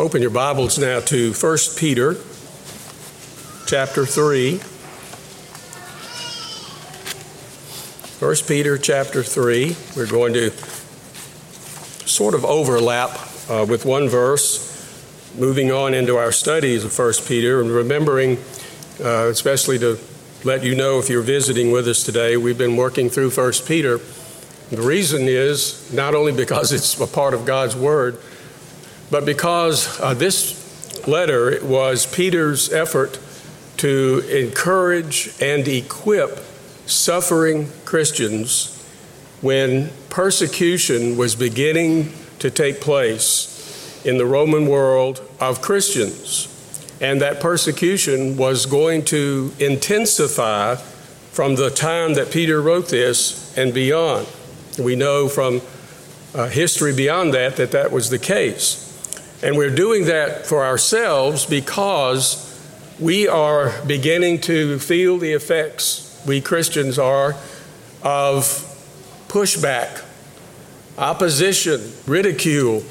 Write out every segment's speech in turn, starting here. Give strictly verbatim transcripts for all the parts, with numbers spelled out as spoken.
Open your Bibles now to First Peter chapter three. First Peter chapter three. We're going to sort of overlap uh, with one verse, moving on into our studies of First Peter, and remembering, uh, especially to let you know if you're visiting with us today, we've been working through First Peter. The reason is not only because it's a part of God's Word, but because uh, this letter was Peter's effort to encourage and equip suffering Christians when persecution was beginning to take place in the Roman world of Christians. And that persecution was going to intensify from the time that Peter wrote this and beyond. We know from uh, history beyond that that that was the case. And we're doing that for ourselves because we are beginning to feel the effects, we Christians are, of pushback, opposition, ridicule.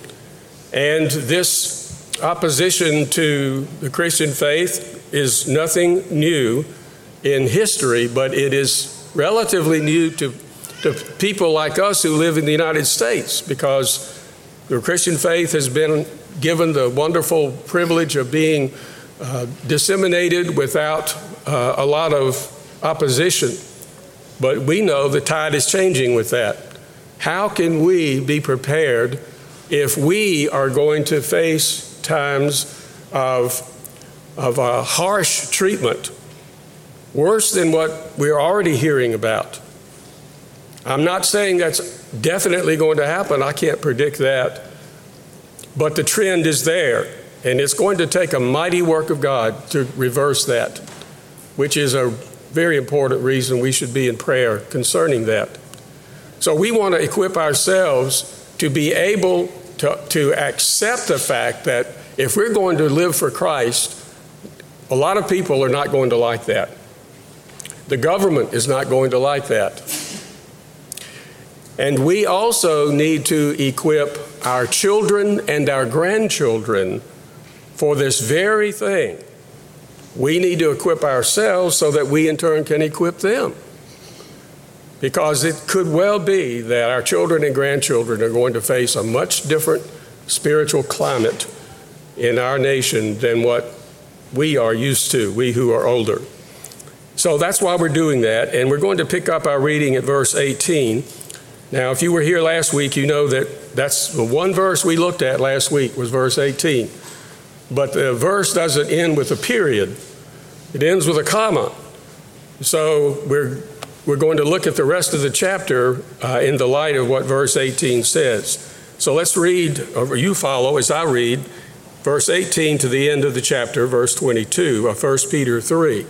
And this opposition to the Christian faith is nothing new in history, but it is relatively new to, to people like us who live in the United States, because the Christian faith has been given the wonderful privilege of being uh, disseminated without uh, a lot of opposition. But we know the tide is changing with that. How can we be prepared if we are going to face times of, of a harsh treatment, worse than what we're already hearing about? I'm not saying that's definitely going to happen. I can't predict that. But the trend is there, and it's going to take a mighty work of God to reverse that, which is a very important reason we should be in prayer concerning that. So we want to equip ourselves to be able to, to accept the fact that if we're going to live for Christ, a lot of people are not going to like that. The government is not going to like that. And we also need to equip our children and our grandchildren for this very thing. We need to equip ourselves so that we in turn can equip them. Because it could well be that our children and grandchildren are going to face a much different spiritual climate in our nation than what we are used to, we who are older. So that's why we're doing that. And we're going to pick up our reading at verse eighteen. Now, if you were here last week, you know that that's the one verse we looked at last week was verse eighteen. But the verse doesn't end with a period. It ends with a comma. So we're we're going to look at the rest of the chapter uh, in the light of what verse eighteen says. So let's read, or you follow as I read, verse eighteen to the end of the chapter, verse twenty-two of First Peter three.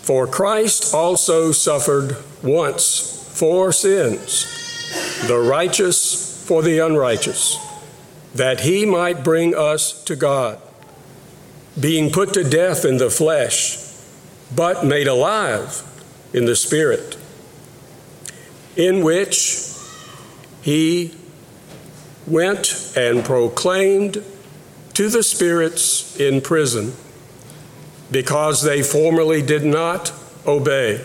For Christ also suffered once for sins, the righteous for the unrighteous, that he might bring us to God, being put to death in the flesh, but made alive in the Spirit, in which he went and proclaimed to the spirits in prison, because they formerly did not obey,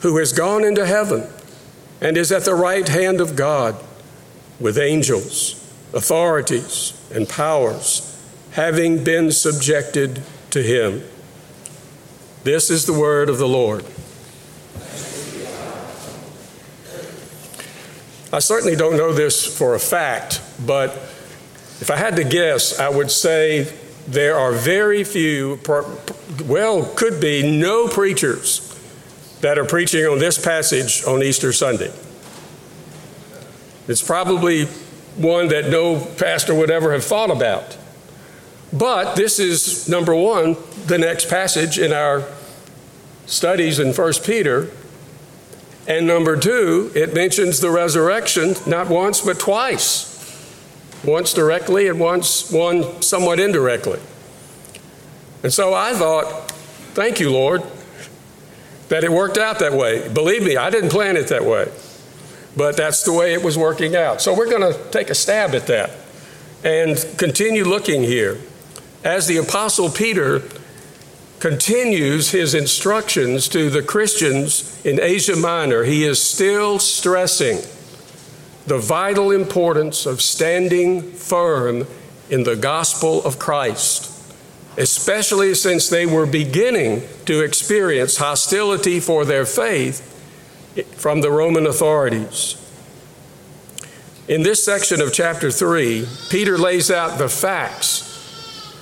who has gone into heaven and is at the right hand of God with angels, authorities, and powers, having been subjected to him. This is the word of the Lord. I certainly don't know this for a fact, but if I had to guess, I would say there are very few, well, could be no preachers that are preaching on this passage on Easter Sunday. It's probably one that no pastor would ever have thought about. But this is, number one, the next passage in our studies in First Peter. And number two, it mentions the resurrection not once but twice. Once directly and once one somewhat indirectly. And so I thought, thank you, Lord, that it worked out that way. Believe me, I didn't plan it that way. But that's the way it was working out. So we're going to take a stab at that and continue looking here as the Apostle Peter continues his instructions to the Christians in Asia Minor. He is still stressing the vital importance of standing firm in the gospel of Christ, especially since they were beginning to experience hostility for their faith from the Roman authorities. In this section of chapter three, Peter lays out the facts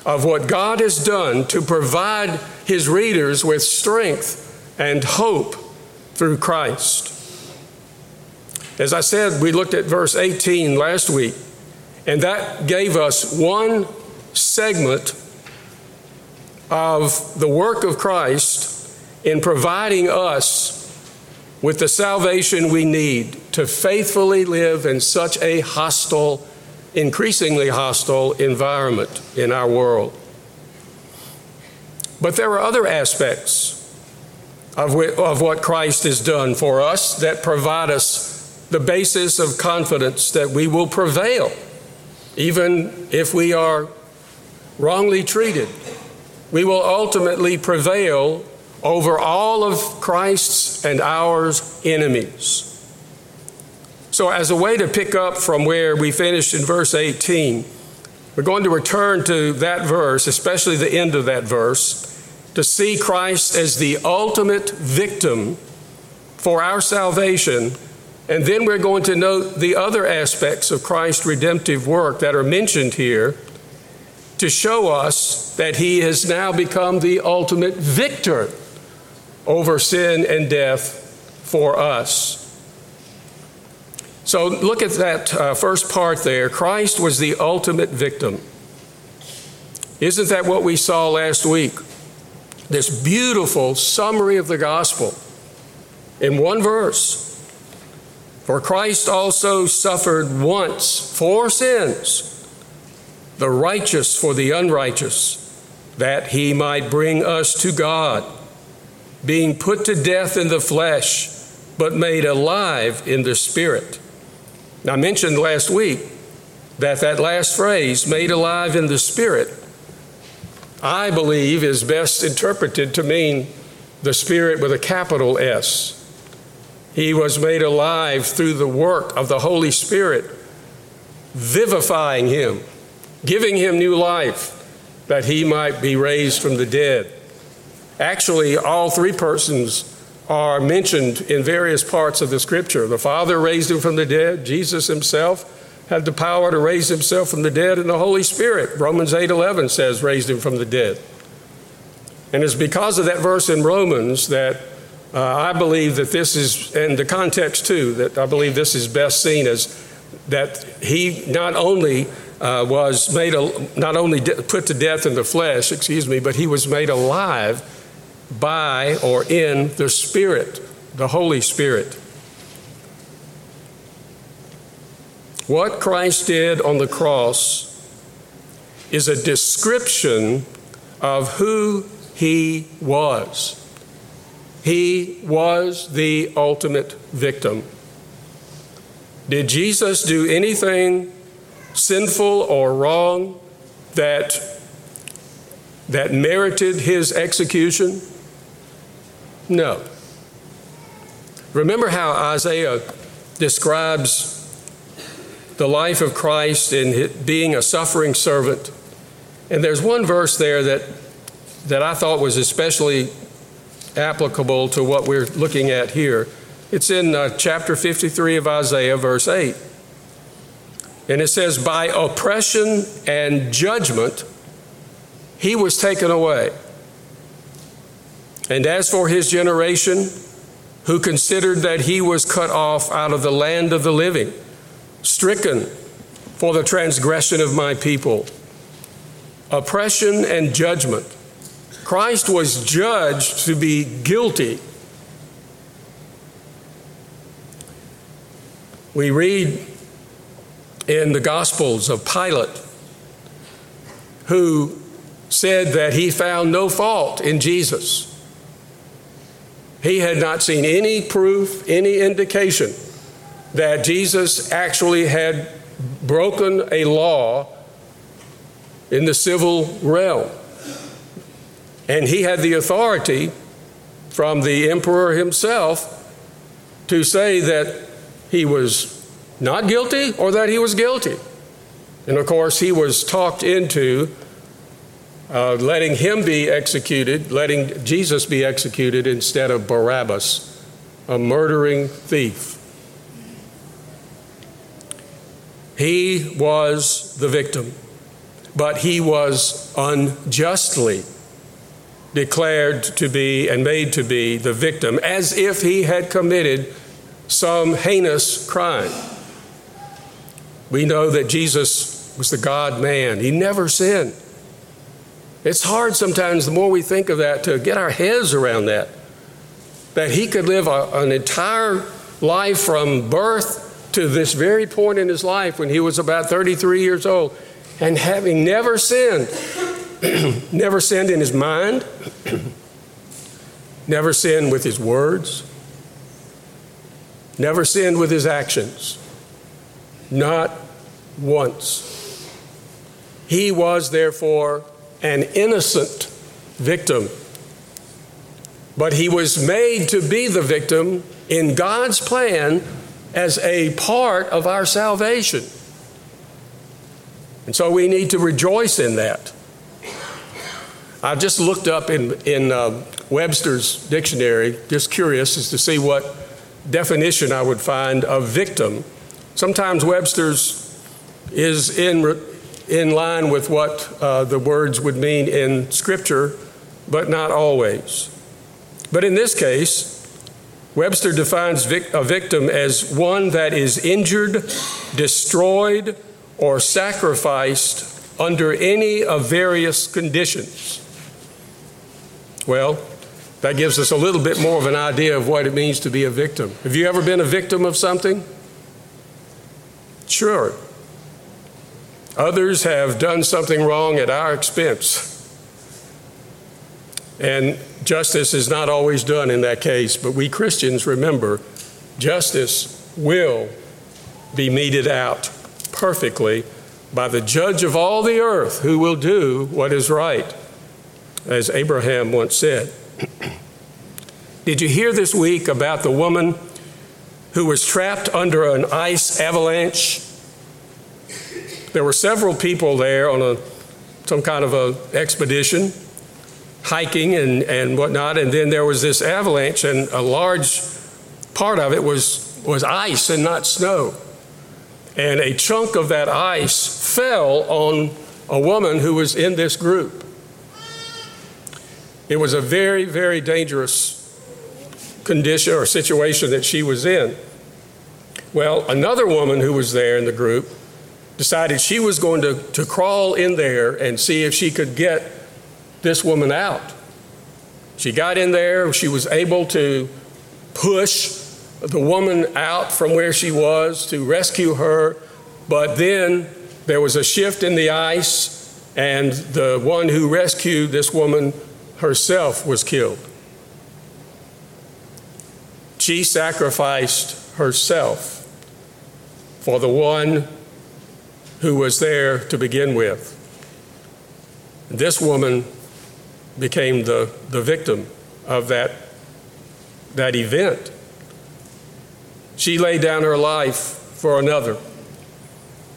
of what God has done to provide his readers with strength and hope through Christ. As I said, we looked at verse eighteen last week, and that gave us one segment of the work of Christ in providing us with the salvation we need to faithfully live in such a hostile, increasingly hostile environment in our world. But there are other aspects of of what Christ has done for us that provide us the basis of confidence that we will prevail, even if we are wrongly treated. We will ultimately prevail over all of Christ's and our enemies. So as a way to pick up from where we finished in verse eighteen, we're going to return to that verse, especially the end of that verse, to see Christ as the ultimate victim for our salvation. And then we're going to note the other aspects of Christ's redemptive work that are mentioned here to show us that he has now become the ultimate victor over sin and death for us. So look at that uh, first part there. Christ was the ultimate victim. Isn't that what we saw last week? This beautiful summary of the gospel in one verse. For Christ also suffered once for sins, the righteous for the unrighteous, that he might bring us to God, being put to death in the flesh, but made alive in the spirit. Now, I mentioned last week that that last phrase, made alive in the spirit, I believe is best interpreted to mean the spirit with a capital S. He was made alive through the work of the Holy Spirit, vivifying him, giving him new life, that he might be raised from the dead. Actually, all three persons are mentioned in various parts of the Scripture. The Father raised him from the dead. Jesus himself had the power to raise himself from the dead. And the Holy Spirit, Romans eight eleven says, raised him from the dead. And it's because of that verse in Romans that Uh, I believe that this is, and the context too, that I believe this is best seen as that he not only uh, was made, al- not only de- put to death in the flesh, excuse me, but he was made alive by or in the Spirit, the Holy Spirit. What Christ did on the cross is a description of who he was. He was the ultimate victim. Did Jesus do anything sinful or wrong that, that merited his execution? No. Remember how Isaiah describes the life of Christ in being a suffering servant? And there's one verse there that, that I thought was especially applicable to what we're looking at here. It's in uh, chapter fifty-three of Isaiah, verse eight. And it says, by oppression and judgment, he was taken away. And as for his generation, who considered that he was cut off out of the land of the living, stricken, for the transgression of my people. Oppression and judgment. Christ was judged to be guilty. We read in the Gospels of Pilate, who said that he found no fault in Jesus. He had not seen any proof, any indication that Jesus actually had broken a law in the civil realm. And he had the authority from the emperor himself to say that he was not guilty or that he was guilty. And of course, he was talked into uh, letting him be executed, letting Jesus be executed instead of Barabbas, a murdering thief. He was the victim, but he was unjustly declared to be and made to be the victim, as if he had committed some heinous crime. We know that Jesus was the God-man. He never sinned. It's hard sometimes, the more we think of that, to get our heads around that, that he could live a, an entire life from birth to this very point in his life when he was about thirty-three years old, and having never sinned, never sinned in his mind, never sinned with his words, never sinned with his actions. Not once. He was, therefore, an innocent victim. But he was made to be the victim in God's plan as a part of our salvation. And so we need to rejoice in that. I just looked up in, in uh, Webster's dictionary, just curious as to see what definition I would find of victim. Sometimes Webster's is in in line with what uh, the words would mean in Scripture, but not always. But in this case, Webster defines vic- a victim as one that is injured, destroyed, or sacrificed under any of various conditions. Well, that gives us a little bit more of an idea of what it means to be a victim. Have you ever been a victim of something? Sure. Others have done something wrong at our expense. And justice is not always done in that case, but we Christians remember justice will be meted out perfectly by the judge of all the earth who will do what is right, as Abraham once said. Did you hear this week about the woman who was trapped under an ice avalanche? There were several people there on a some kind of a expedition, hiking and, and whatnot, and then there was this avalanche, and a large part of it was, was ice and not snow. And a chunk of that ice fell on a woman who was in this group. It was a very, very dangerous condition or situation that she was in. Well, another woman who was there in the group decided she was going to, to crawl in there and see if she could get this woman out. She got in there. She was able to push the woman out from where she was to rescue her. But then there was a shift in the ice, and the one who rescued this woman herself was killed. She sacrificed herself for the one who was there to begin with. This woman became the, the victim of that, that event. She laid down her life for another.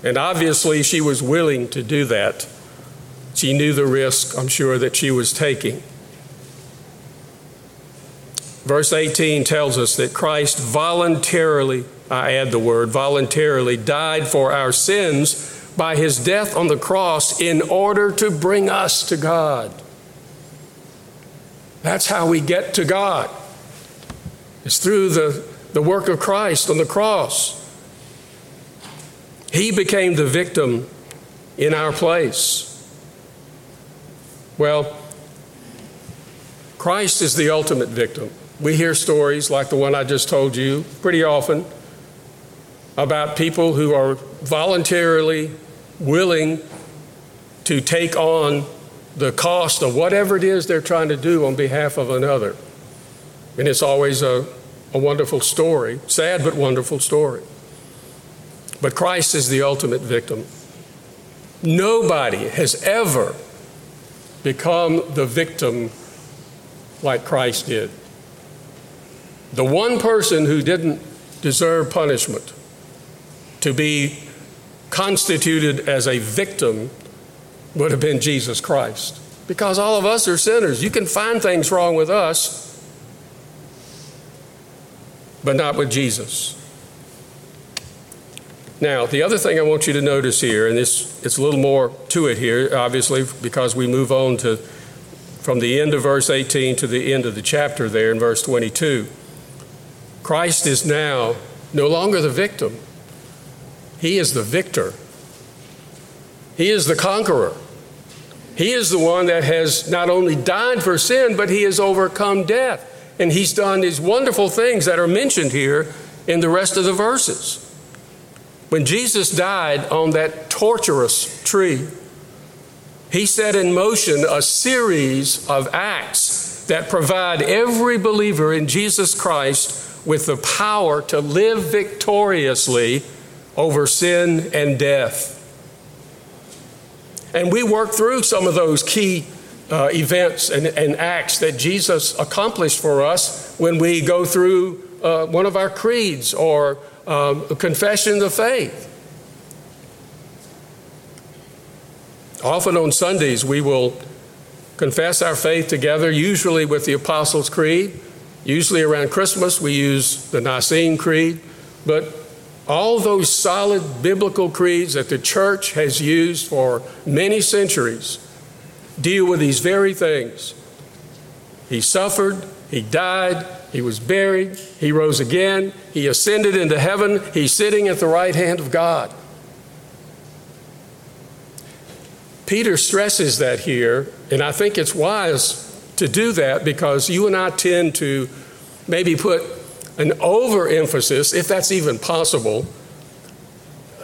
And obviously she was willing to do that. She knew the risk, I'm sure, that she was taking. Verse eighteen tells us that Christ voluntarily, I add the word, voluntarily died for our sins by his death on the cross in order to bring us to God. That's how we get to God. It's through the, the work of Christ on the cross. He became the victim in our place. Well, Christ is the ultimate victim. We hear stories like the one I just told you pretty often about people who are voluntarily willing to take on the cost of whatever it is they're trying to do on behalf of another. And it's always a, a wonderful story, sad but wonderful story. But Christ is the ultimate victim. Nobody has ever become the victim like Christ did. The one person who didn't deserve punishment to be constituted as a victim would have been Jesus Christ. Because all of us are sinners. You can find things wrong with us, but not with Jesus. Now, the other thing I want you to notice here, and this it's a little more to it here, obviously, because we move on to from the end of verse eighteen to the end of the chapter there in verse twenty-two. Christ is now no longer the victim. He is the victor. He is the conqueror. He is the one that has not only died for sin, but he has overcome death. And he's done these wonderful things that are mentioned here in the rest of the verses. When Jesus died on that torturous tree, he set in motion a series of acts that provide every believer in Jesus Christ with the power to live victoriously over sin and death. And we work through some of those key Uh, events and, and acts that Jesus accomplished for us when we go through uh, one of our creeds or um, confessions of faith. Often on Sundays, we will confess our faith together, usually with the Apostles' Creed. Usually around Christmas, we use the Nicene Creed. But all those solid biblical creeds that the church has used for many centuries deal with these very things. He suffered, he died, he was buried, he rose again, he ascended into heaven, he's sitting at the right hand of God. Peter stresses that here, and I think it's wise to do that because you and I tend to maybe put an overemphasis, if that's even possible,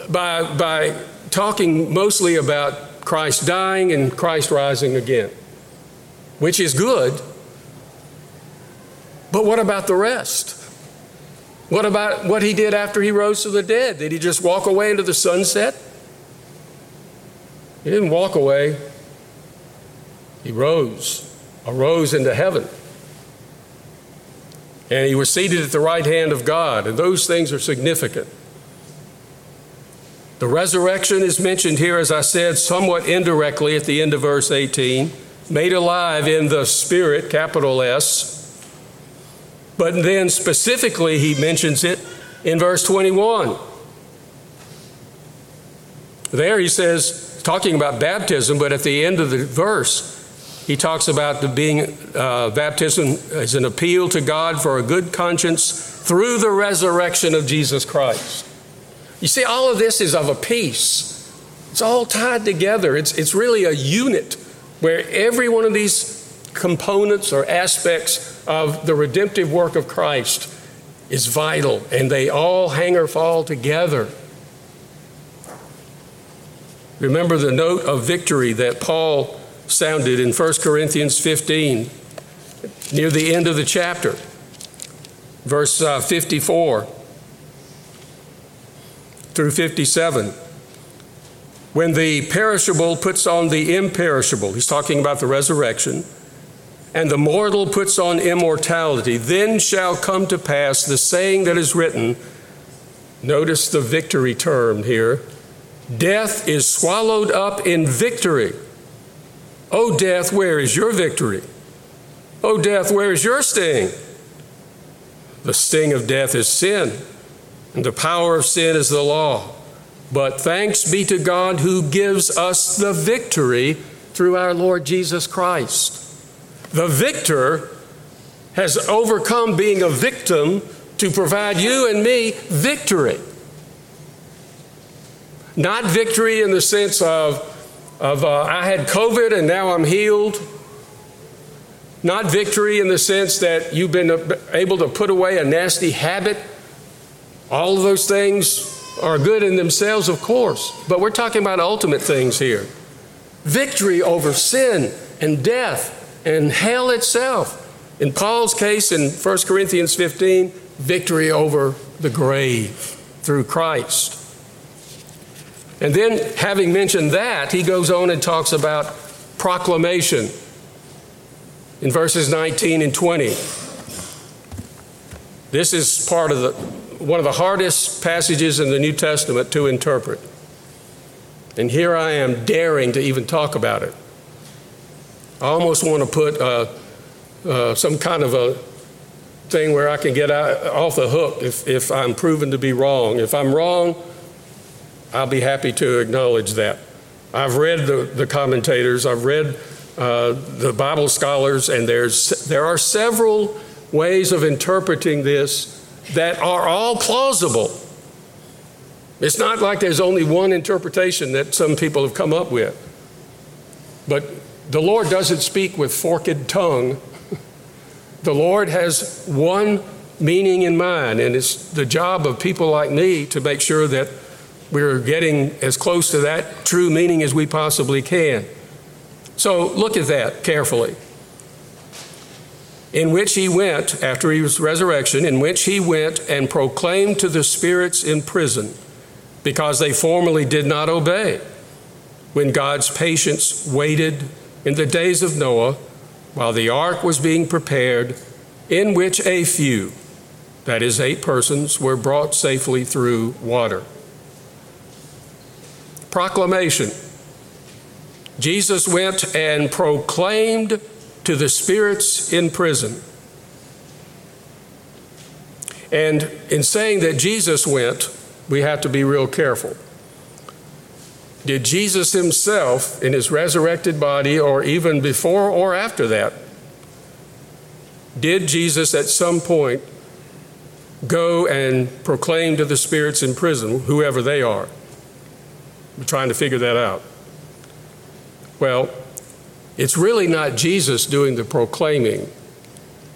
by, by talking mostly about Christ dying and Christ rising again, which is good. But what about the rest? What about what he did after he rose to the dead? Did he just walk away into the sunset? He didn't walk away. He rose, arose into heaven. And he was seated at the right hand of God. And those things are significant. The resurrection is mentioned here, as I said, somewhat indirectly at the end of verse eighteen, made alive in the Spirit, capital S. But then specifically he mentions it in verse twenty-one. There he says, talking about baptism, but at the end of the verse, he talks about the being uh, baptism as an appeal to God for a good conscience through the resurrection of Jesus Christ. You see, all of this is of a piece. It's all tied together. It's, it's really a unit where every one of these components or aspects of the redemptive work of Christ is vital, and they all hang or fall together. Remember the note of victory that Paul sounded in First Corinthians fifteen, near the end of the chapter, verse uh, fifty-four. Through fifty-seven, when the perishable puts on the imperishable, he's talking about the resurrection, and the mortal puts on immortality, then shall come to pass the saying that is written, notice the victory term here, death is swallowed up in victory. O death, where is your victory? O death, where is your sting? The sting of death is sin. And the power of sin is the law. But thanks be to God who gives us the victory through our Lord Jesus Christ. The victor has overcome being a victim to provide you and me victory. Not victory in the sense of, of uh, I had COVID and now I'm healed. Not victory in the sense that you've been able to put away a nasty habit. All of those things are good in themselves, of course, but we're talking about ultimate things here. Victory over sin and death and hell itself. In Paul's case in First Corinthians fifteen, victory over the grave through Christ. And then, having mentioned that, he goes on and talks about proclamation in verses nineteen and twenty. This is part of the one of the hardest passages in the New Testament to interpret. And here I am daring to even talk about it. I almost want to put uh, uh, some kind of a thing where I can get out, off the hook if, if I'm proven to be wrong. If I'm wrong, I'll be happy to acknowledge that. I've read the, the commentators, I've read uh, the Bible scholars, and there's there are several ways of interpreting this that are all plausible. It's not like there's only one interpretation that some people have come up with. But the Lord doesn't speak with forked tongue. The Lord has one meaning in mind, and it's the job of people like me to make sure that we're getting as close to that true meaning as we possibly can. So look at that carefully. In which he went, after his resurrection, in which he went and proclaimed to the spirits in prison, because they formerly did not obey, when God's patience waited in the days of Noah, while the ark was being prepared, in which a few, that is eight persons, were brought safely through water. Proclamation. Jesus went and proclaimed to the spirits in prison. And in saying that Jesus went, we have to be real careful. Did Jesus himself in his resurrected body, or even before or after that, did Jesus at some point go and proclaim to the spirits in prison, whoever they are? We're trying to figure that out. Well, it's really not Jesus doing the proclaiming.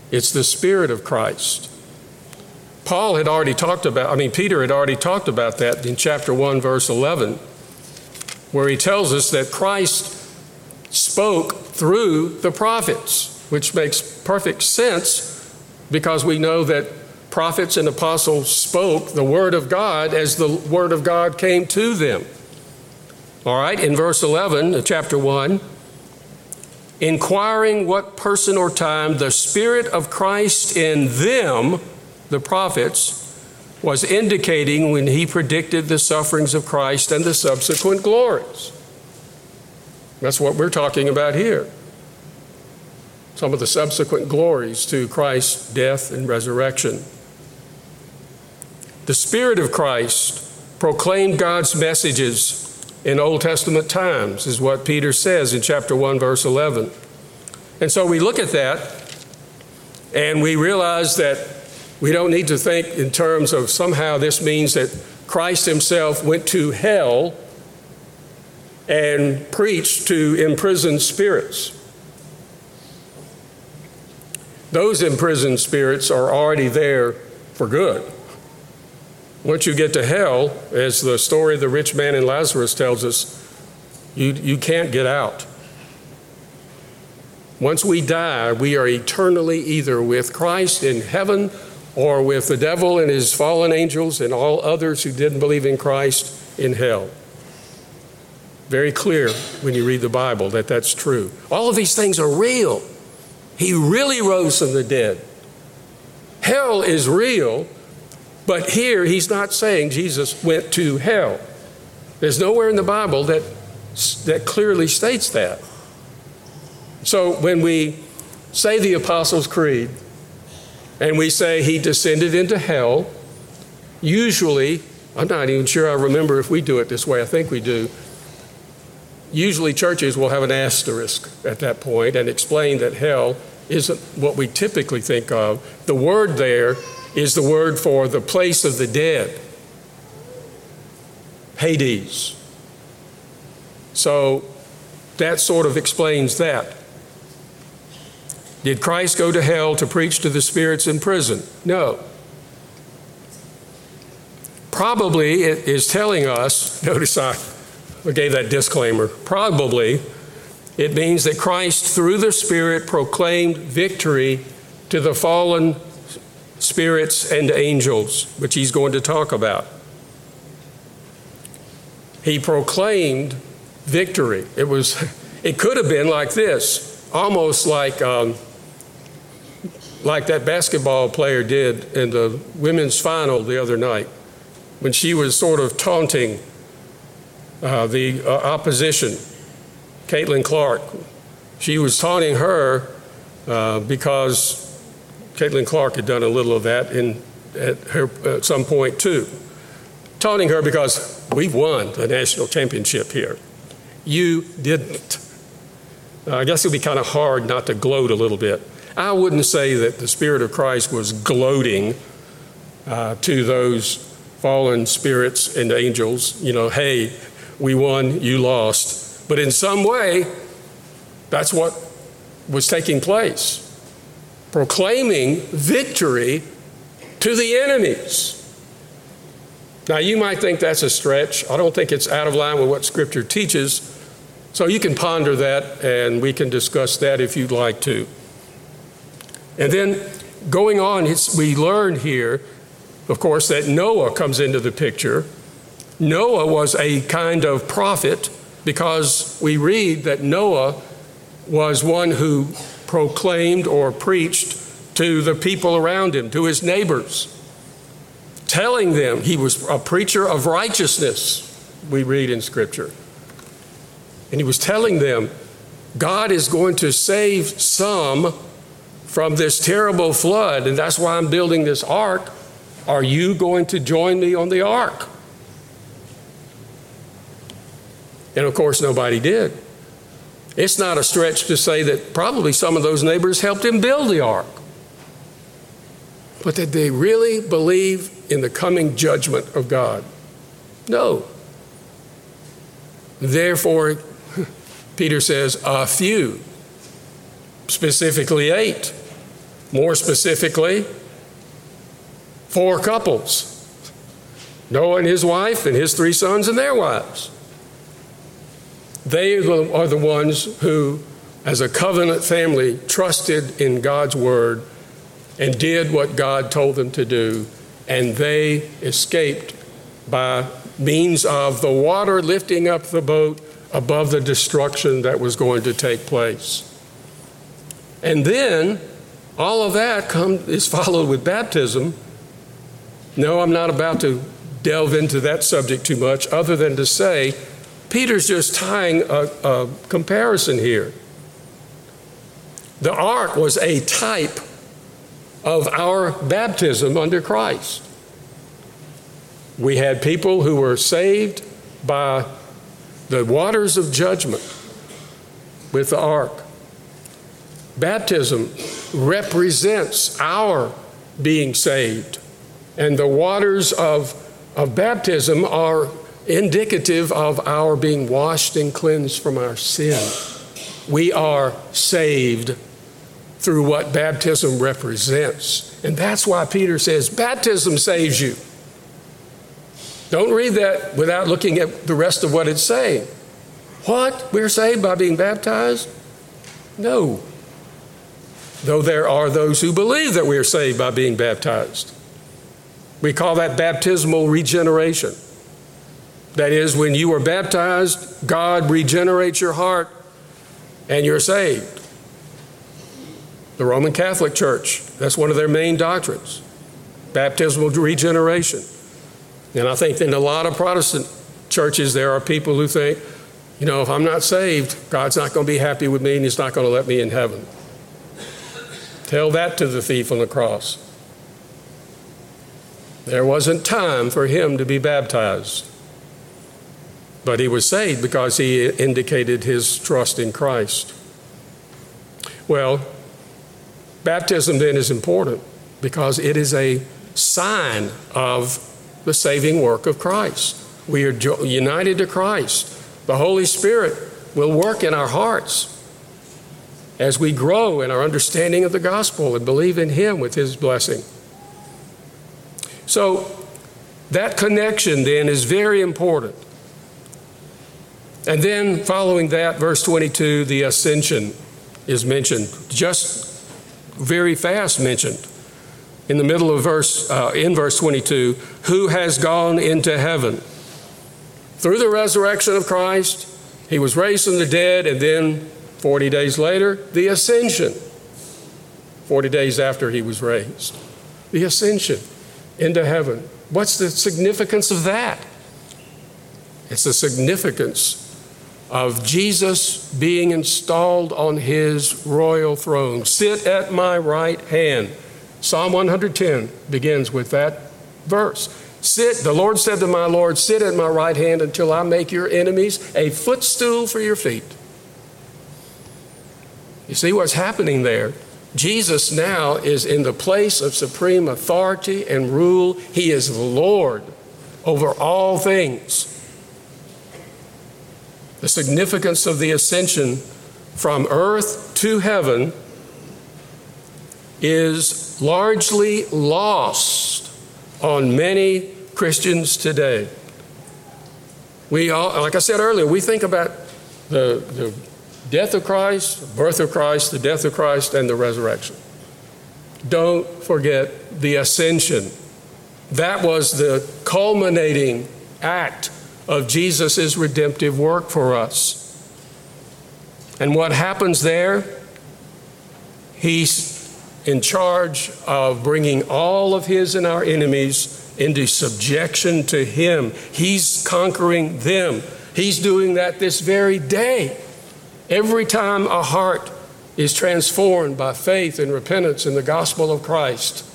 It's the Spirit of Christ. Paul had already talked about, I mean, Peter had already talked about that in chapter one, verse eleven, where he tells us that Christ spoke through the prophets, which makes perfect sense because we know that prophets and apostles spoke the word of God as the word of God came to them. All right, in verse eleven of chapter one, inquiring what person or time the Spirit of Christ in them, the prophets, was indicating when he predicted the sufferings of Christ and the subsequent glories. That's what we're talking about here. Some of the subsequent glories to Christ's death and resurrection. The Spirit of Christ proclaimed God's messages in Old Testament times, is what Peter says in chapter one, verse eleven. And so we look at that, and we realize that we don't need to think in terms of somehow this means that Christ himself went to hell and preached to imprisoned spirits. Those imprisoned spirits are already there for good. Once you get to hell, as the story of the rich man and Lazarus tells us, you, you can't get out. Once we die, we are eternally either with Christ in heaven or with the devil and his fallen angels and all others who didn't believe in Christ in hell. Very clear when you read the Bible that that's true. All of these things are real. He really rose from the dead. Hell is real. But here, he's not saying Jesus went to hell. There's nowhere in the Bible that, that clearly states that. So when we say the Apostles' Creed, and we say he descended into hell, usually, I'm not even sure I remember if we do it this way, I think we do, usually churches will have an asterisk at that point and explain that hell isn't what we typically think of. The word there is the word for the place of the dead. Hades. So that sort of explains that. Did Christ go to hell to preach to the spirits in prison? No. Probably it is telling us, notice I gave that disclaimer, probably it means that Christ through the Spirit proclaimed victory to the fallen spirits and angels, which he's going to talk about. He proclaimed victory. It was, it could have been like this, almost like um, like that basketball player did in the women's final the other night, when she was sort of taunting uh, the uh, opposition. Caitlin Clark, she was taunting her uh, because Caitlin Clark had done a little of that in, at, her, at some point too. Taunting her because we've won the national championship here. You didn't. Uh, I guess it would be kind of hard not to gloat a little bit. I wouldn't say that the Spirit of Christ was gloating uh, to those fallen spirits and angels, you know, hey, we won, you lost. But in some way, that's what was taking place. Proclaiming victory to the enemies. Now, you might think that's a stretch. I don't think it's out of line with what Scripture teaches. So you can ponder that, and we can discuss that if you'd like to. And then going on, it's, we learn here, of course, that Noah comes into the picture. Noah was a kind of prophet, because we read that Noah was one who proclaimed or preached to the people around him, to his neighbors, telling them he was a preacher of righteousness, we read in Scripture. And he was telling them, God is going to save some from this terrible flood, and that's why I'm building this ark. Are you going to join me on the ark? And of course, nobody did. It's not a stretch to say that probably some of those neighbors helped him build the ark. But did they really believe in the coming judgment of God? No. Therefore, Peter says, a few, specifically eight. More specifically, four couples. Noah and his wife and his three sons and their wives. They are the ones who, as a covenant family, trusted in God's word and did what God told them to do, and they escaped by means of the water lifting up the boat above the destruction that was going to take place. And then all of that come, is followed with baptism. No, I'm not about to delve into that subject too much, other than to say, Peter's just tying a, a comparison here. The ark was a type of our baptism under Christ. We had people who were saved by the waters of judgment with the ark. Baptism represents our being saved, and the waters of, of baptism are indicative of our being washed and cleansed from our sin. We are saved through what baptism represents. And that's why Peter says, baptism saves you. Don't read that without looking at the rest of what it's saying. What? We're saved by being baptized? No. Though there are those who believe that we are saved by being baptized. We call that baptismal regeneration. That is, when you are baptized, God regenerates your heart and you're saved. The Roman Catholic Church, that's one of their main doctrines, baptismal regeneration. And I think in a lot of Protestant churches, there are people who think, you know, if I'm not saved, God's not going to be happy with me and he's not going to let me in heaven. Tell that to the thief on the cross. There wasn't time for him to be baptized. But he was saved because he indicated his trust in Christ. Well, baptism then is important because it is a sign of the saving work of Christ. We are jo- united to Christ. The Holy Spirit will work in our hearts as we grow in our understanding of the gospel and believe in Him with His blessing. So that connection then is very important. And then following that, verse twenty-two, the ascension is mentioned, just very fast mentioned. In the middle of verse, uh, in verse twenty-two, who has gone into heaven? Through the resurrection of Christ, He was raised from the dead, and then forty days later, the ascension. forty days after He was raised, the ascension into heaven. What's the significance of that? It's the significance of Jesus being installed on His royal throne. Sit at my right hand. Psalm one hundred ten begins with that verse. Sit, the Lord said to my Lord, sit at my right hand until I make your enemies a footstool for your feet. You see what's happening there? Jesus now is in the place of supreme authority and rule. He is Lord over all things. The significance of the ascension from earth to heaven is largely lost on many Christians today. We all, like I said earlier, we think about the, the death of Christ, birth of Christ, the death of Christ, and the resurrection. Don't forget the ascension. That was the culminating act of Jesus' redemptive work for us. And what happens there? He's in charge of bringing all of His and our enemies into subjection to Him. He's conquering them. He's doing that this very day. Every time a heart is transformed by faith and repentance in the gospel of Christ,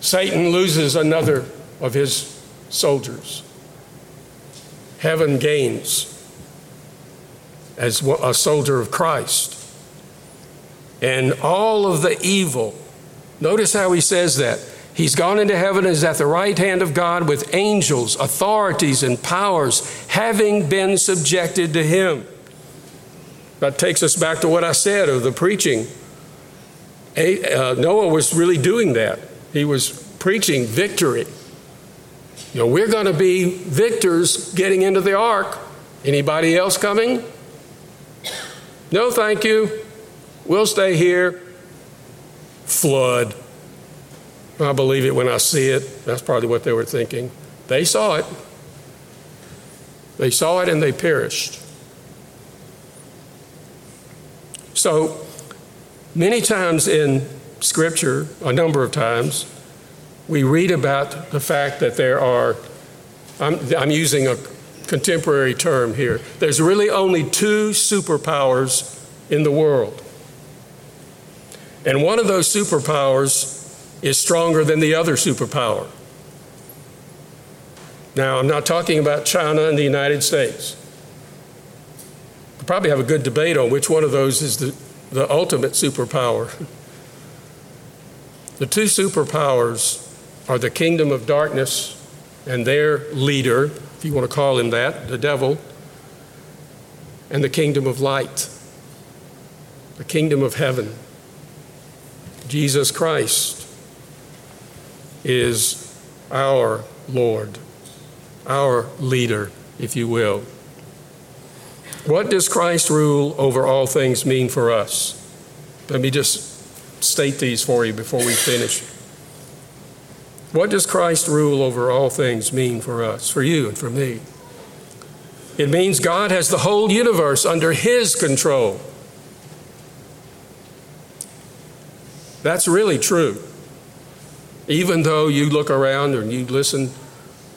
Satan loses another of his soldiers. Heaven gains as a soldier of Christ. And all of the evil, notice how he says that. He's gone into heaven and is at the right hand of God with angels, authorities, and powers, having been subjected to Him. That takes us back to what I said of the preaching. Noah was really doing that. He was preaching victory. You know, we're going to be victors getting into the ark. Anybody else coming? No, thank you. We'll stay here. Flood. I believe it when I see it. That's probably what they were thinking. They saw it. They saw it and they perished. So many times in Scripture, a number of times, we read about the fact that there are, I'm, I'm using a contemporary term here, there's really only two superpowers in the world. And one of those superpowers is stronger than the other superpower. Now, I'm not talking about China and the United States. We'll probably have a good debate on which one of those is the, the ultimate superpower. The two superpowers are the kingdom of darkness and their leader, if you want to call him that, the devil, and the kingdom of light, the kingdom of heaven. Jesus Christ is our Lord, our leader, if you will. What does Christ's rule over all things mean for us? Let me just state these for you before we finish. What does Christ's rule over all things mean for us, for you and for me? It means God has the whole universe under His control. That's really true. Even though you look around and you listen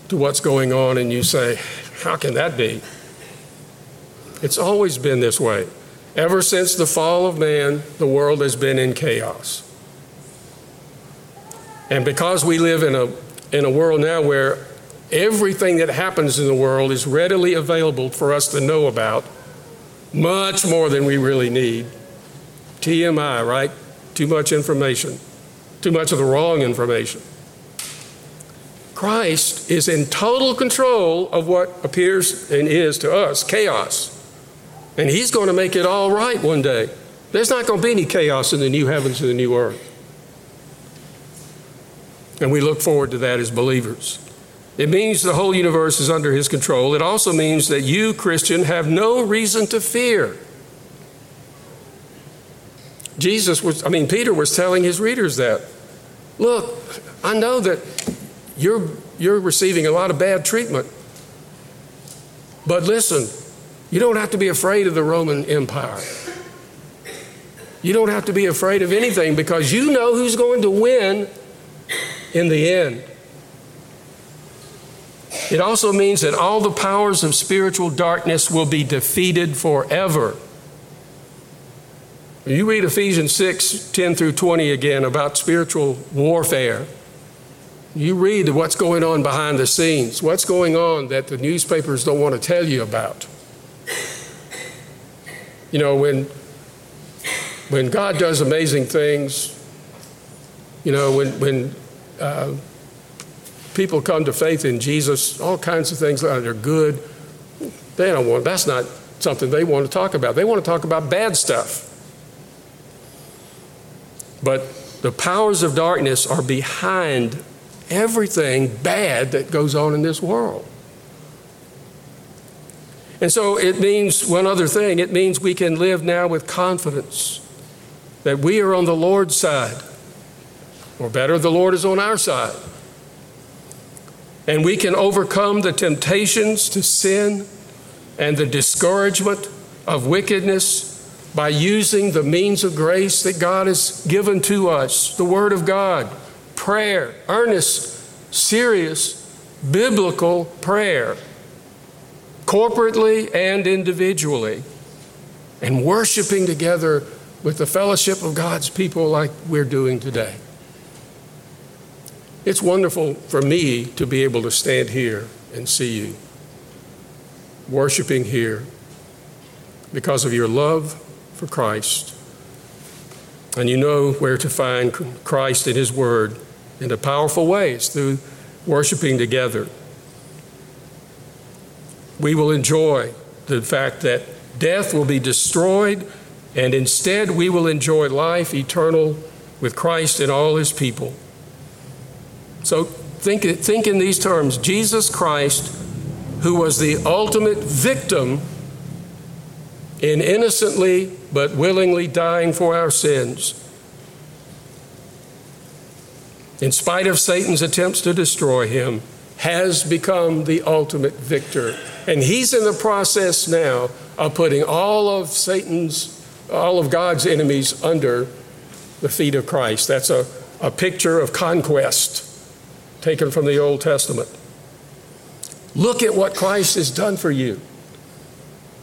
to what's going on and you say, how can that be? It's always been this way. Ever since the fall of man, the world has been in chaos. And because we live in a in a world now where everything that happens in the world is readily available for us to know about, much more than we really need. T M I, right? Too much information, too much of the wrong information. Christ is in total control of what appears and is to us chaos. And he's going to make it all right one day. There's not going to be any chaos in the new heavens and the new earth. And we look forward to that as believers. It means the whole universe is under his control. It also means that you, Christian, have no reason to fear. Jesus was, I mean, Peter was telling his readers that. Look, I know that you're, you're receiving a lot of bad treatment. But listen, you don't have to be afraid of the Roman Empire. You don't have to be afraid of anything because you know who's going to win in the end. It also means that all the powers of spiritual darkness will be defeated forever. You read Ephesians six, ten through twenty again about spiritual warfare. You read what's going on behind the scenes, what's going on that the newspapers don't want to tell you about. You know, when when God does amazing things, you know, when when uh, people come to faith in Jesus, all kinds of things that are good. They don't want, that's not something they want to talk about. They want to talk about bad stuff. But the powers of darkness are behind everything bad that goes on in this world. And so it means one other thing. It means we can live now with confidence that we are on the Lord's side. Or better, the Lord is on our side. And we can overcome the temptations to sin and the discouragement of wickedness by using the means of grace that God has given to us, the Word of God, prayer, earnest, serious, biblical prayer, corporately and individually, and worshiping together with the fellowship of God's people like we're doing today. It's wonderful for me to be able to stand here and see you, worshiping here because of your love for Christ. And you know where to find Christ in his word in a powerful way. It's through worshiping together. We will enjoy the fact that death will be destroyed, and instead we will enjoy life eternal with Christ and all his people. So think, think in these terms. Jesus Christ, who was the ultimate victim in innocently but willingly dying for our sins, in spite of Satan's attempts to destroy him, has become the ultimate victor. And he's in the process now of putting all of Satan's, all of God's enemies under the feet of Christ. That's a, a picture of conquest taken from the Old Testament. Look at what Christ has done for you.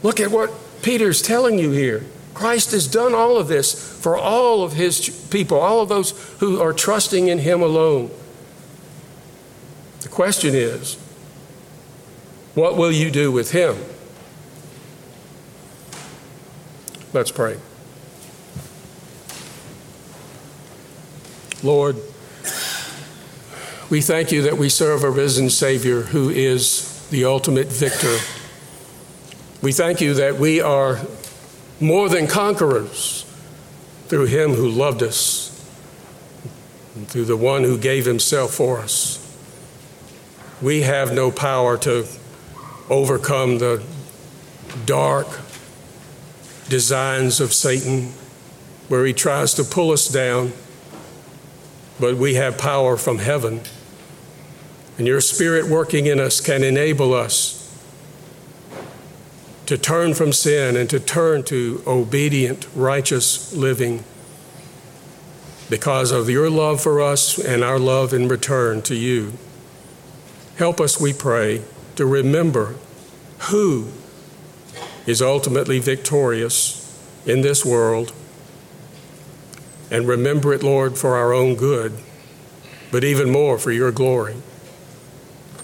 Look at what Peter's telling you here. Christ has done all of this for all of his people, all of those who are trusting in him alone. The question is, what will you do with him? Let's pray. Lord, we thank you that we serve a risen Savior who is the ultimate victor. We thank you that we are more than conquerors through him who loved us, and through the one who gave himself for us. We have no power to overcome the dark designs of Satan, where he tries to pull us down, but we have power from heaven. And your Spirit working in us can enable us to turn from sin and to turn to obedient, righteous living because of your love for us and our love in return to you. Help us, we pray, to remember who is ultimately victorious in this world, and remember it, Lord, for our own good, but even more for your glory.